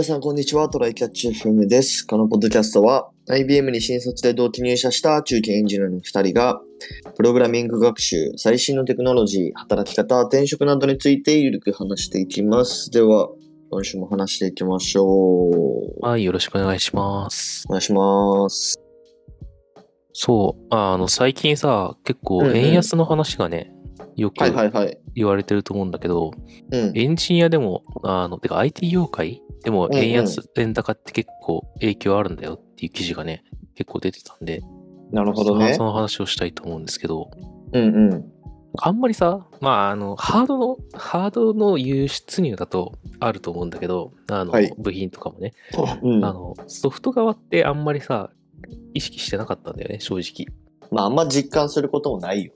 皆さんこんにちは、トライキャッチ FM です。このポッドキャストは IBM に新卒で同期入社した中堅エンジニアの2人がプログラミング学習、最新のテクノロジー、働き方、転職などについてゆるく話していきます。では、今週も話していきましょう。はい、よろしくお願いします。お願いします。そう、最近さ、結構円安の話がね、よく言われてると思うんだけど、はいはいはい、エンジニアでも、てか IT 業界でも円安、円高って結構影響あるんだよっていう記事がね、結構出てたんで、なるほどね。その話をしたいと思うんですけど、うんうん。あんまりさ、ハードの輸出入だとあると思うんだけど、はい、部品とかもね、うん、ソフト側ってあんまりさ、意識してなかったんだよね、正直。まあ、あんま実感することもないよ。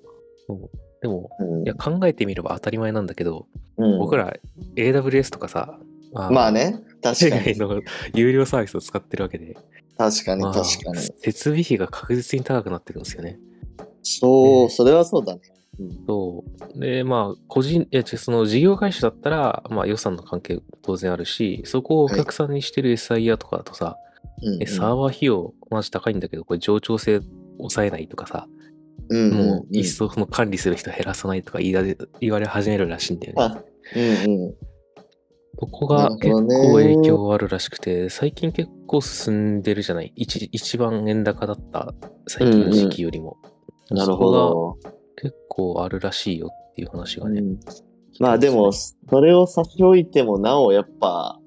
でも、うん、いや考えてみれば当たり前なんだけど、うん、僕ら AWS とかさ、まあね、確かにの有料サービスを使ってるわけで、確かに確かに、設備費が確実に高くなってくるんですよね。そう、それはそうだね。うん、そうで、その事業会社だったら、予算の関係当然あるし、そこをお客さんにしてる SIA とかだとさ、はい、サーバー費用同じ高いんだけど、これ冗長性抑えないとかさ。うんうんうん、もういっそその管理する人減らさないとか言われ始めるらしいんだよね。うんうん、ここが結構影響あるらしくて、最近結構進んでるじゃない、一番円高だった最近の時期よりも、うんうん、なるほど。そこが結構あるらしいよっていう話がね、うん、まあでもそれを差し置いてもなおやっぱ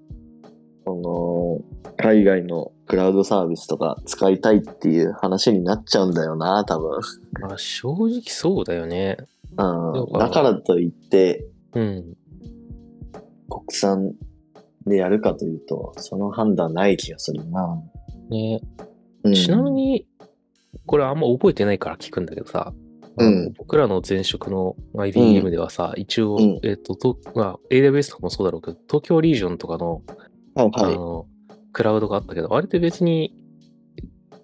この海外のクラウドサービスとか使いたいっていう話になっちゃうんだよな、多分。まあ正直そうだよね。うん。だからといって、うん、国産でやるかというと、その判断ない気がするな。ね。うん、ちなみに、これあんま覚えてないから聞くんだけどさ、うん、僕らの前職の IBM ではさ、うん、一応、AWS とかもそうだろうけど、東京リージョンとかの、はい、クラウドがあったけど、あれって別に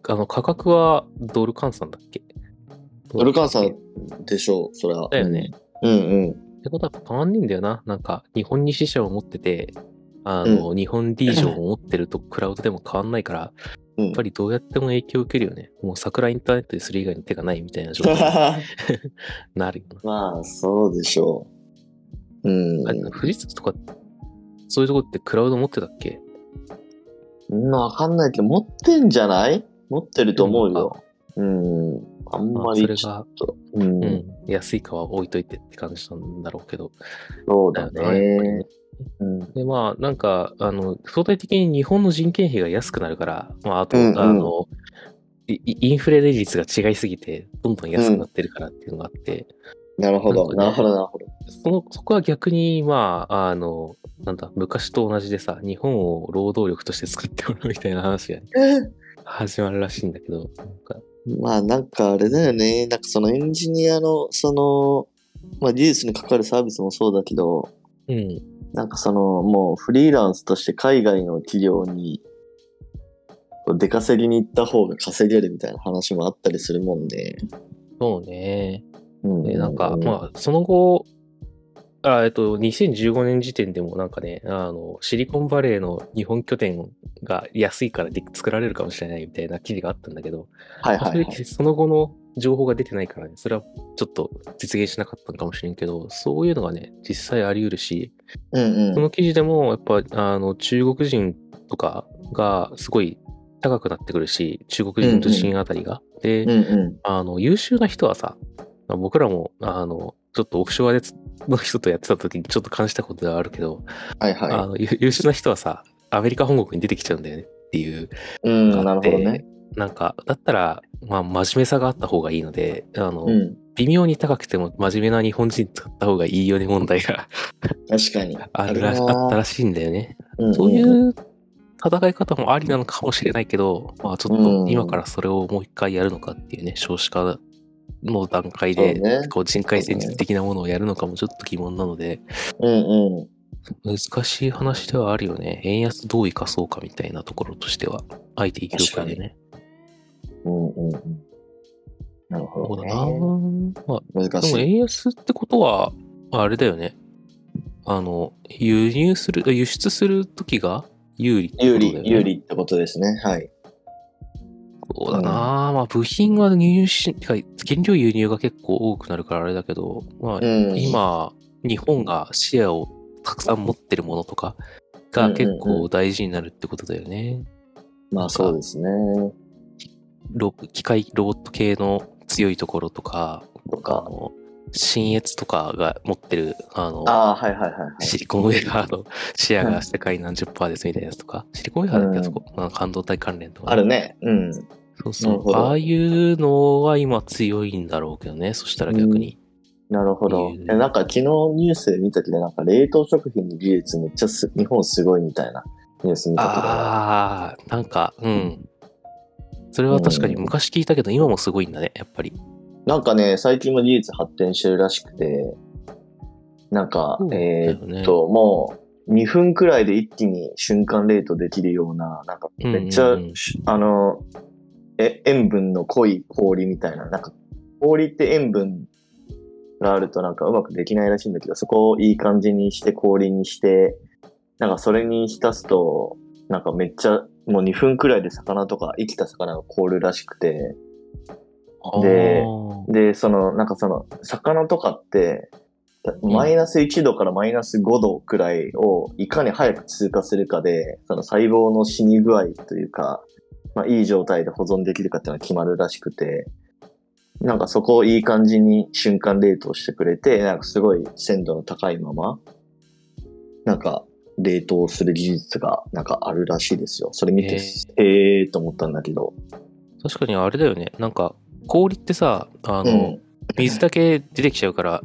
価格はドル換算だっけ？ドル換算でしょう、それは。だよね。うんうん。ってことはやっぱ変わんねえんだよな。なんか日本に支社を持ってて、うん、日本リージョンを持ってるとクラウドでも変わんないから、やっぱりどうやっても影響を受けるよね。もう桜インターネットにする以外の手がないみたいな状態になるよな。まあそうでしょう。うん。富士通とかそういうとこってクラウド持ってたっけ？わかんないけど、持ってんじゃない？持ってると思うよ。あんまりちょっと、安いかは置いといてって感じなんだろうけど。そうだね。で、なんか、相対的に日本の人件費が安くなるから、あと、インフレ率が違いすぎて、どんどん安くなってるからっていうのがあって。なるほど、なるほど、なるほど。そこは逆に、昔と同じでさ、日本を労働力として作ってもらうみたいな話が、ね、始まるらしいんだけど。あれだよね。そのエンジニアの、技術にかかるサービスもそうだけど、うん。もうフリーランスとして海外の企業に、出稼ぎに行った方が稼げるみたいな話もあったりするもんで。そうね。その後、2015年時点でもシリコンバレーの日本拠点が安いからで作られるかもしれないみたいな記事があったんだけど、はいはいはい、その後の情報が出てないからね、それはちょっと実現しなかったのかもしれんけど、そういうのがね、実際あり得るし、うんうん、その記事でもやっぱ中国人とかがすごい高くなってくるし、中国人と人あたりが、で、優秀な人はさ、僕らもちょっとオフショアの人とやってた時にちょっと感じたことではあるけど、はいはい、優秀な人はさ、アメリカ本国に出てきちゃうんだよねっていう、なるほどね。だったら、真面目さがあった方がいいので、微妙に高くても真面目な日本人使った方がいいよね問題が確かにあったらしいんだよね、そういう戦い方もありなのかもしれないけど、ちょっと今からそれをもう一回やるのかっていうね、少子化の段階で人海戦術的なものをやるのかもちょっと疑問なので、難しい話ではあるよね。円安どう生かそうかみたいなところとしては IT 業界でね。なるほどね。でも円安ってことはあれだよね。輸出するときが有利ってことですね。はい。そうだな、まあ部品は輸入し、原料輸入が結構多くなるからあれだけど、まあ今日本がシェアをたくさん持ってるものとかが結構大事になるってことだよね。まあそうですね。ロボット系の強いところとか信越とかが持ってるシリコンウェアのシェアが世界何十%ですみたいなやつとか、シリコンウェアだっけ、あそこ半導体関連とか、ね、あるね。うん。そうそう。ああいうのは今強いんだろうけどね。そしたら逆に。なるほど。なんか昨日ニュースで見たけど、なんか冷凍食品の技術めっちゃ日本すごいみたいなニュース見たけど。ああ、なんかうん。それは確かに昔聞いたけど、今もすごいんだねやっぱり。なんかね、最近も技術発展してるらしくて、なんか、もう2分くらいで一気に瞬間冷凍できるような、なんかめっちゃ、塩分の濃い氷みたいな、なんか氷って塩分があるとなんかうまくできないらしいんだけど、そこをいい感じにして氷にして、なんかそれに浸すと、なんかめっちゃもう2分くらいで魚とか生きた魚が凍るらしくて、で、その、なんかその、魚とかって、マイナス1度からマイナス5度くらいをいかに早く通過するかで、その細胞の死に具合というか、まあいい状態で保存できるかっていうのが決まるらしくて、なんかそこをいい感じに瞬間冷凍してくれて、なんかすごい鮮度の高いまま、なんか冷凍する技術がなんかあるらしいですよ。それ見て、と思ったんだけど。確かにあれだよね。なんか、氷ってさ、水だけ出てきちゃうから、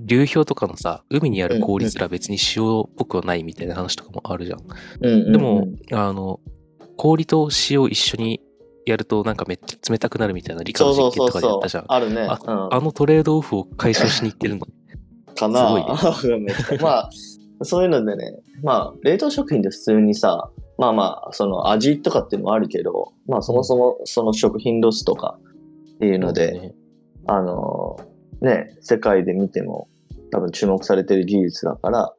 流氷とかのさ、海にある氷すら別に塩っぽくはないみたいな話とかもあるじゃん。でも、氷と塩一緒にやるとなんかめっちゃ冷たくなるみたいな理科の実験とかでやったじゃん。そうそうそうそう、あるね。あのトレードオフを解消しに行ってるの。かなぁ。すごいね。まあ、そういうのでね、まあ、冷凍食品で普通にさ、まあまあ、その味とかっていうのもあるけど、まあそもそもその食品ロスとかっていうので、ね、世界で見ても多分注目されてる技術だから、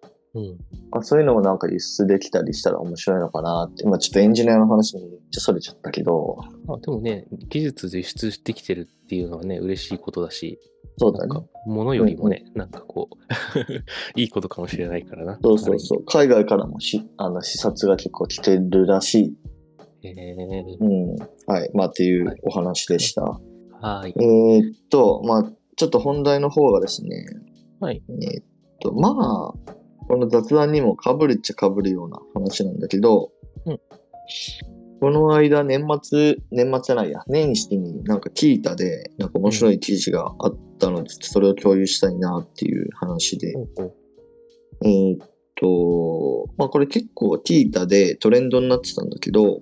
まあ、そういうのもなんか輸出できたりしたら面白いのかなって、まあちょっとエンジニアの話にめっちゃそれちゃったけど。あ、でもね、技術で輸出できてるっていうのはね、嬉しいことだし、そうだね。なんか物よりもね、なんかこういいことかもしれないからな。そうそうそう。海外からも視察が結構来てるらしい。はい。まあっていうお話でした。はい。まあちょっと本題の方がですね。はい。まあこの雑談にも被るっちゃ被るような話なんだけど。うん。この間年末じゃないや、年始になんか聞いたで、なんか面白い記事があったので、それを共有したいなっていう話で。まあこれ結構聞いたでトレンドになってたんだけど、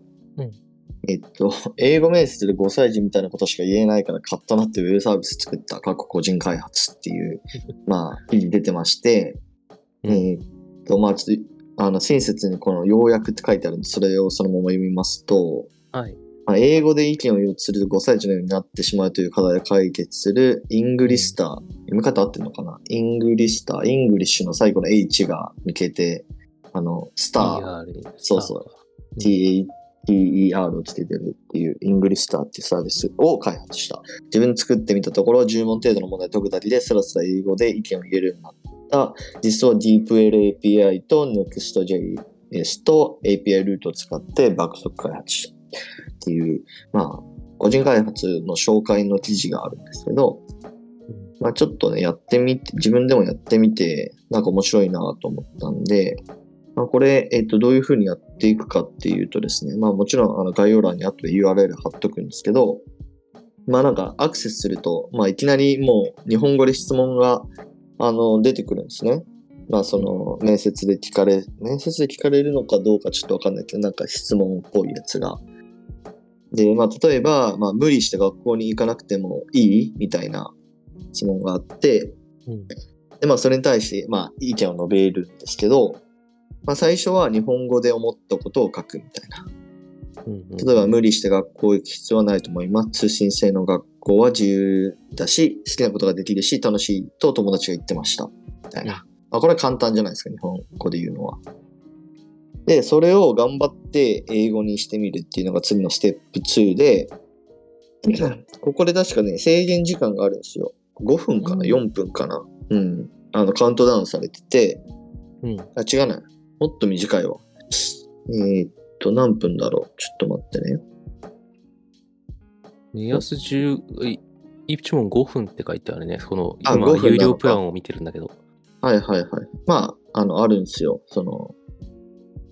英語面接で5歳児みたいなことしか言えないからカッとなってウェブサービス作った、個人開発っていう、まあ記事出てまして、まあちょっと、親切にこの要約って書いてあるんで、それをそのまま読みますと、英語で意見を言うとすると5歳児のようになってしまうという課題を解決するイングリスター、読み方合ってるのかな、イングリスター、イングリッシュの最後の H が抜けて、スター、そうそう、TER をつけてるっていうイングリスターっていうサービスを開発した。自分で作ってみたところ、10問程度の問題を解くだけで、スラスラ英語で意見を言えるようになった。実装は DeepL API と Next.js と API ルートを使って爆速開発したっていう、まあ、個人開発の紹介の記事があるんですけど、まあ、ちょっとね、やってみて、自分でもやってみて、なんか面白いなと思ったんで、まあ、これ、どういう風にやっていくかっていうとですね、まあ、もちろん、概要欄に後で URL 貼っとくんですけど、まあ、なんか、アクセスすると、まあ、いきなりもう、日本語で質問が、出てくるんですね。まあ、その、面接で聞かれるのかどうかちょっとわかんないけど、なんか質問っぽいやつが。で、まあ、例えば、まあ、無理して学校に行かなくてもいい？みたいな質問があって、で、まあ、それに対して、まあ、意見を述べるんですけど、まあ、最初は日本語で思ったことを書くみたいな。例えば、無理して学校行く必要はないと思います。通信制の学校は自由だし、好きなことができるし、楽しいと友達が言ってました。みたいな。まあ、これは簡単じゃないですか、日本語で言うのは。で、それを頑張って英語にしてみるっていうのが次のステップ2で、ここで確かね、制限時間があるんですよ。5分かな、4分かな。うん。カウントダウンされてて、うん、あ、違うな。もっと短いわ。何分だろう。ちょっと待ってね。目安10、1問5分って書いてあるね。この、今、有料プランを見てるんだけど。はいはいはい。まあ、あるんですよ。その、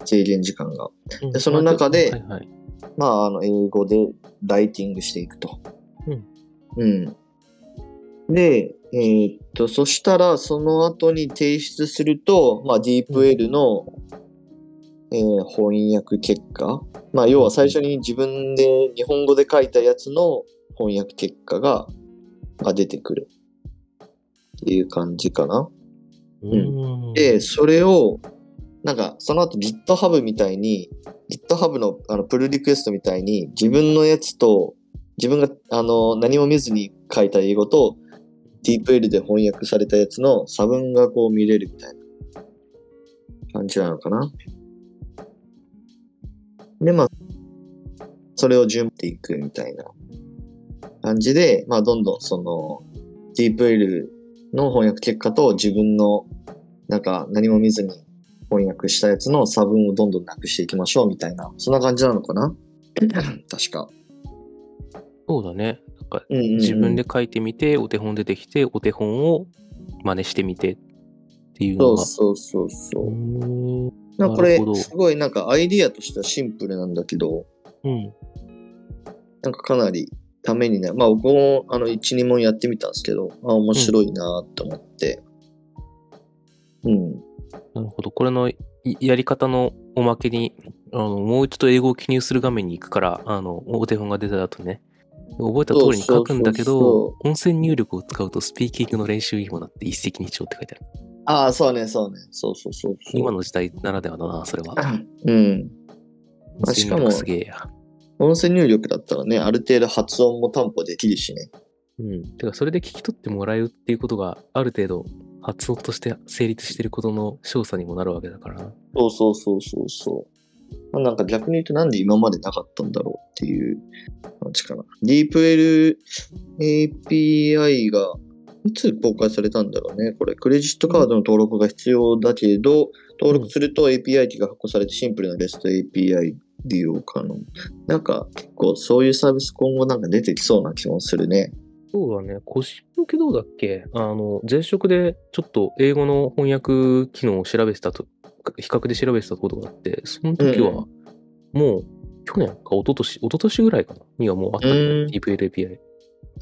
制限時間が。うん、でその中で、はいはい、まあ、英語でライティングしていくと。うん。うん。で、そしたら、その後に提出すると、まあ、DeepL の、翻訳結果。まあ、要は最初に自分で日本語で書いたやつの翻訳結果が、まあ、出てくる。っていう感じかな。うん、で、それを、なんか、その後 GitHub みたいに、GitHub の、プルリクエストみたいに、自分のやつと、自分が、何も見ずに書いた英語と、DeepL で翻訳されたやつの差分がこう見れるみたいな感じなのかな。で、まあ、それを順っていくみたいな感じで、まあ、どんどんその、DeepL の翻訳結果と自分の、なんか、何も見ずに、翻訳したやつの差分をどんどんなくしていきましょうみたいな、そんな感じなのかな確かそうだね。なんか自分で書いてみて、お手本出てきて、お手本を真似してみてっていうのが、そうそうそうそう。なんかこれすごいなんかアイディアとしてはシンプルなんだけど、うん、なんかかなりためになる。まあ僕も1、2問やってみたんですけど、あ、面白いなと思って、うん。なるほど。これのやり方のおまけにもう一度英語を記入する画面に行くからお手本が出た後ね、覚えた通りに書くんだけど、そうそうそう、音声入力を使うとスピーキングの練習にもなって一石二鳥って書いてある。ああ、そうねそうね、そうそうそうそう、今の時代ならではだなそれは。うん、まあ、しかもすげえや。音声入力だったらね、ある程度発音も担保できるしね。うん。てかそれで聞き取ってもらえるっていうことがある程度発音として成立していることの調査にもなるわけだからな。そうそうそうそうそう。なんか逆に言うと、なんで今までなかったんだろうっていう感じかな。DeepL API がいつ公開されたんだろうね。これクレジットカードの登録が必要だけど、登録すると API キーが発行されてシンプルな REST API 利用可能。なんか結構そういうサービス今後なんか出てきそうな気もするね。そうだね。腰向けどうだっけ、前職でちょっと英語の翻訳機能を調べてたと、比較で調べてたことがあって、その時はもう去年か一昨年ぐらいかなにはもうあったんだよ、DeepL API。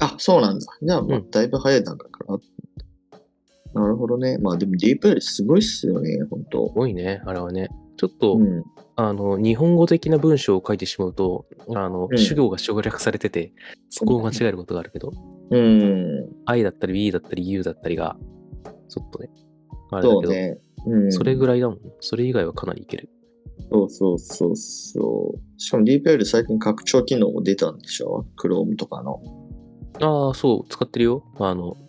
あ、そうなんだ。じゃあ、まあ、だいぶ早い段階から、うん。なるほどね。まあでも DeepL すごいっすよね、本当。すごいね、あれはね。ちょっと、うん、日本語的な文章を書いてしまうと、主語が省略されてて、そこを間違えることがあるけど、うん、I だったり B だったり U だったりが、ちょっとね、あれだけど、ね、うん、それぐらいだもん。それ以外はかなりいける。そうそうそうそう。しかも DeepL 最近拡張機能も出たんでしょ？ Chrome とかの。ああ、そう、使ってるよ。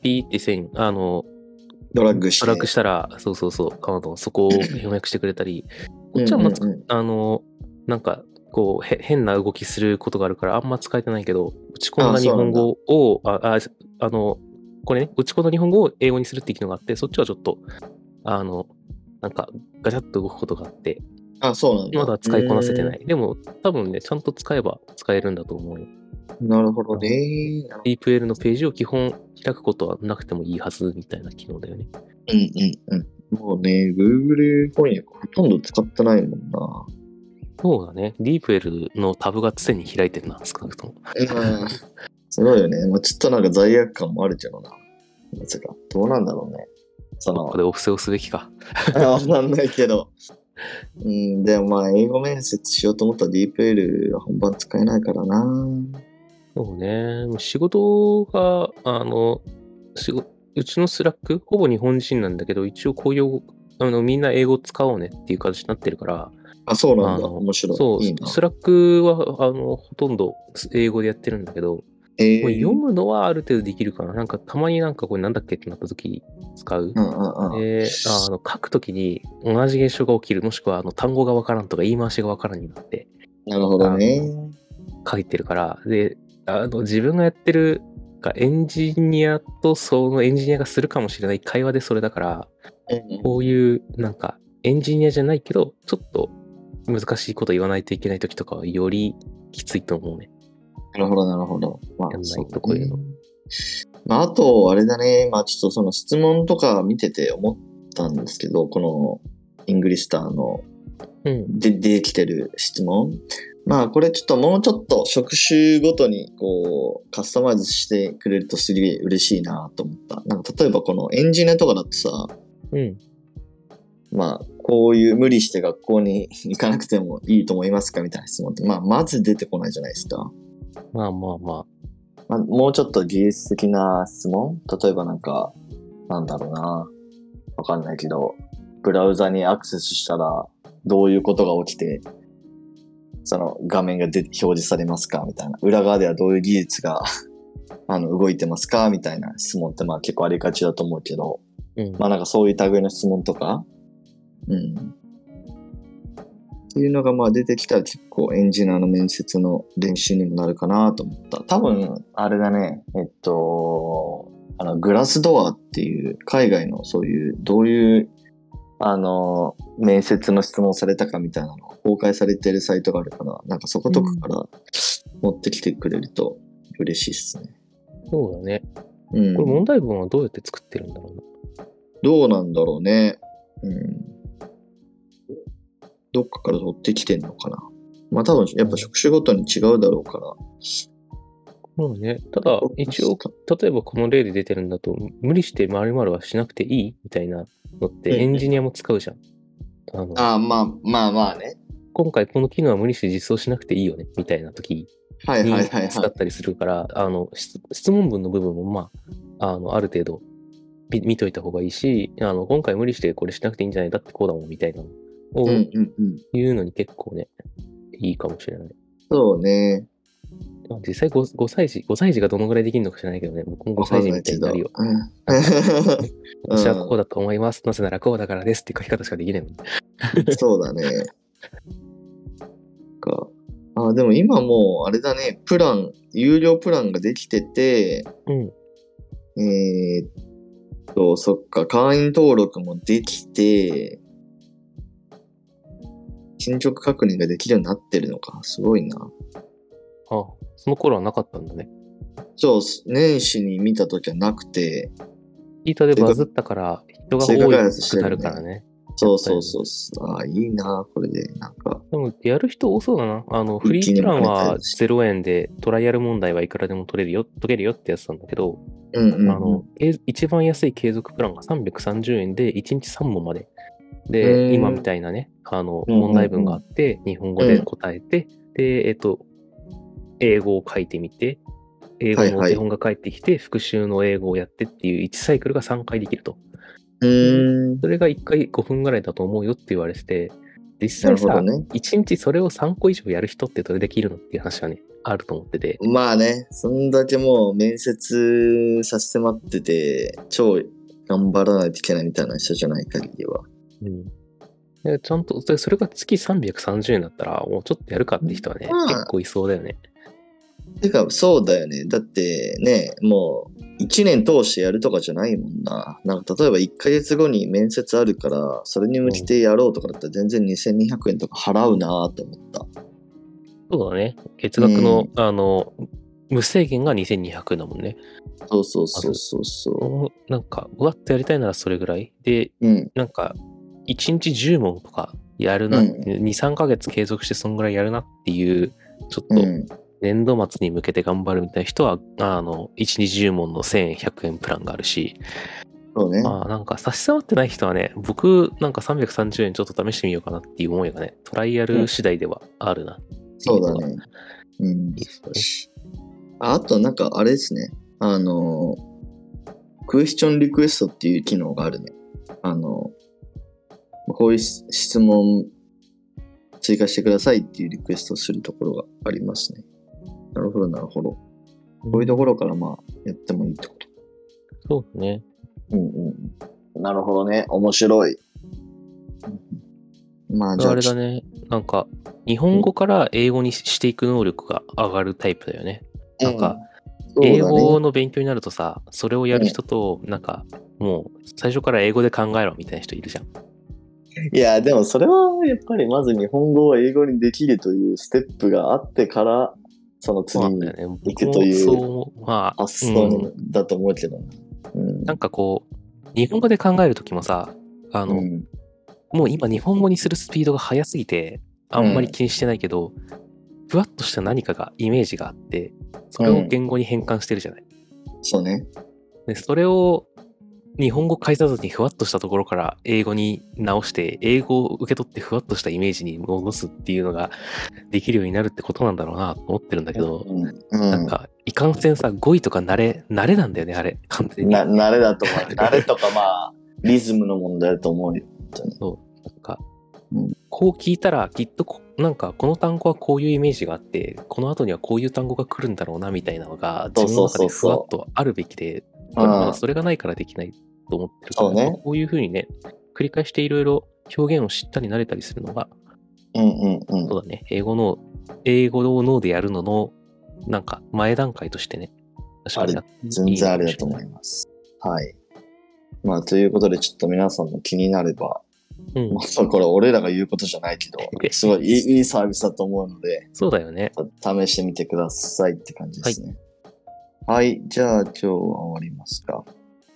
ピーって線、ドラッグしたら、そうそうそう、そこを翻訳してくれたり、こっちはま、うんうんうん、なんか、こう、変な動きすることがあるから、あんま使えてないけど、打ち込んだ日本語を、これね、打ち込んだ日本語を英語にするっていうのがあって、そっちはちょっと、なんか、ガチャッと動くことがあって、あ、そうなんだ。まだ使いこなせてない。でも、多分ね、ちゃんと使えば使えるんだと思うよ。なるほどね。DeepL のページを基本開くことはなくてもいいはずみたいな機能だよね。うんうんうん。もうね、Google 翻訳ほとんど使ってないもんな。そうだね。DeepL のタブが常に開いてるな、少なくとも。すごいよね。まあ、ちょっとなんか罪悪感もあるけどな。どうなんだろうね。ここでお布施をすべきか。わかんないけど。うん、でもまあ、英語面接しようと思ったら DeepL は本番使えないからな。そうね。仕事が、うちのスラック、ほぼ日本人なんだけど、一応こういう、みんな英語使おうねっていう形になってるから。あ、そうなんだ。面白い。そう、いいな。スラックは、ほとんど英語でやってるんだけど、これ読むのはある程度できるかな。なんかたまになんかこれなんだっけってなった時使う。書くときに同じ現象が起きる、もしくは単語がわからんとか言い回しがわからんになって。なるほどね。書いてるから。で、自分がやってるエンジニアとそのエンジニアがするかもしれない会話でそれだから、こういうなんかエンジニアじゃないけどちょっと難しいこと言わないといけない時とかはよりきついと思うね。なるほどなるほど。まあ、やんないとこういうの。まあ、あとあれだね、まあちょっとその質問とか見てて思ったんですけど、このイングリスターので出てきてる質問、まあこれちょっともうちょっと職種ごとにこうカスタマイズしてくれるとすげえ嬉しいなと思った。なんか例えばこのエンジニアとかだとさ、まあこういう無理して学校に行かなくてもいいと思いますかみたいな質問って、まあまず出てこないじゃないですか。まあまあまあ、まあ、もうちょっと技術的な質問、例えばなんかなんだろうな、わかんないけどブラウザにアクセスしたらどういうことが起きてその画面が表示されますかみたいな、裏側ではどういう技術が動いてますかみたいな質問ってまあ結構ありがちだと思うけど、まあなんかそういう類の質問とか、っていうのがまあ出てきたら結構エンジニアの面接の練習にもなるかなと思った。多分あれだね、グラスドアっていう海外のそういうどういう面接の質問されたかみたいなのが公開されてるサイトがあるから、なんかそことかから持ってきてくれると嬉しいですね。そうだね。これ問題文はどうやって作ってるんだろうな。どうなんだろうね。どっかから取ってきてんのかな。まあ多分やっぱ職種ごとに違うだろうから。まあね、ただ一応例えばこの例で出てるんだと、無理して丸々はしなくていいみたいなのってエンジニアも使うじゃん。まあまあまあね。今回この機能は無理して実装しなくていいよねみたいな時に使ったりするから、質問文の部分もまあある程度見といた方がいいし、今回無理してこれしなくていいんじゃないだってこうだもんみたいな。いうのに結構ねいいかもしれない。そうね。実際 5歳児がどのぐらいできるのか知らないけどね、僕も5歳児みたいになるよ。私はこうだと思います。なぜならこうだからですって書き方しかできないもんね。そうだね。でも今もうあれだね、有料プランができてて、そっか、会員登録もできて、進捗確認ができるようになってるのか、すごいな。その頃はなかったんだね。そう、年始に見たときはなくて、イートでバズったから人が多くなるからね。そうそうそう。いいな、これでなんか。でもやる人多そうだな。フリープランは0円でトライアル問題はいくらでも解けるよってやつなんだけど、一番安い継続プランが330円で1日3問まで。で、今みたいなね、問題文があって、日本語で答えて、で、英語を書いてみて、英語のお手本が返ってきて、復習の英語をやってっていう1サイクルが3回できると。それが1回5分ぐらいだと思うよって言われてて、実際さ、1日それを3個以上やる人ってどれできるのっていう話はね、あると思ってて。まあね、そんだけもう面接差し迫ってて、超頑張らないといけないみたいな人じゃない限りは。でちゃんとそれが月330円だったらもうちょっとやるかって人はね、結構いそうだよね。てかそうだよね、だってね、もう1年通してやるとかじゃないもんな。なんか例えば1ヶ月後に面接あるからそれに向けてやろうとかだったら全然2200円とか払うなと思った。そうだね、月額の、無制限が2200円だもんね。そうなんかうわっとやりたいならそれぐらいで、なんか1日10問とかやるな、2、3ヶ月継続してそんぐらいやるなっていう、ちょっと年度末に向けて頑張るみたいな人は、1日10問の1000円、100円プランがあるし、そうね。まあなんか差し障ってない人はね、僕なんか330円ちょっと試してみようかなっていう思いがね、トライアル次第ではあるな。そうだね。いいですね。あとなんかあれですね、クエスチョンリクエストっていう機能があるね。こういう質問追加してくださいっていうリクエストをするところがありますね。なるほどなるほど。こういうところからまあやってもいいってこと。そうね。うんうん。なるほどね。面白い。まあじゃあ。あれだね。なんか日本語から英語にしていく能力が上がるタイプだよね。なんか英語の勉強になるとさ、それをやる人となんかもう最初から英語で考えろみたいな人いるじゃん。いやでもそれはやっぱりまず日本語を英語にできるというステップがあってからその次に行くという発想だと思うけど、うん、なんかこう日本語で考えるときもさうん、もう今日本語にするスピードが速すぎてあんまり気にしてないけど、うん、ふわっとした何かがイメージがあってそれを言語に変換してるじゃない、うん、そうね。でそれを日本語解説にふわっとしたところから英語に直して英語を受け取ってふわっとしたイメージに戻すっていうのができるようになるってことなんだろうなと思ってるんだけど、うんうん、なんかいかんせんさ語彙とか慣れなんだよねあれ完全に慣れだと思う慣れとかまあリズムの問題だと思うよ。そうなんか、うん、こう聞いたらきっとなんかこの単語はこういうイメージがあってこの後にはこういう単語が来るんだろうなみたいなのが自分の中でふわっとあるべきでそれがないからできないと思ってるから、ね、こういう風にね繰り返していろいろ表現を知ったり慣れたりするのが、うんうんうん、そうだね英語を脳でやるののなんか前段階としてね確かに全然あれだと思います。はい。まあということでちょっと皆さんも気になれば、うん、まあこれ俺らが言うことじゃないけどすごいいいサービスだと思うのでそうだよね試してみてくださいって感じですね。はいはい。じゃあ、今日は終わりますか。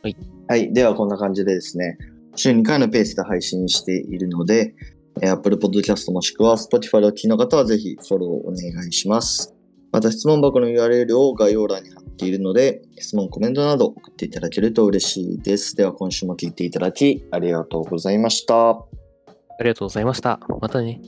はい。はい。では、こんな感じでですね、週2回のペースで配信しているので、Apple Podcast もしくは Spotify を聞きの方はぜひフォローお願いします。また、質問箱の URL を概要欄に貼っているので、質問、コメントなど送っていただけると嬉しいです。では、今週も聞いていただき、ありがとうございました。ありがとうございました。またね。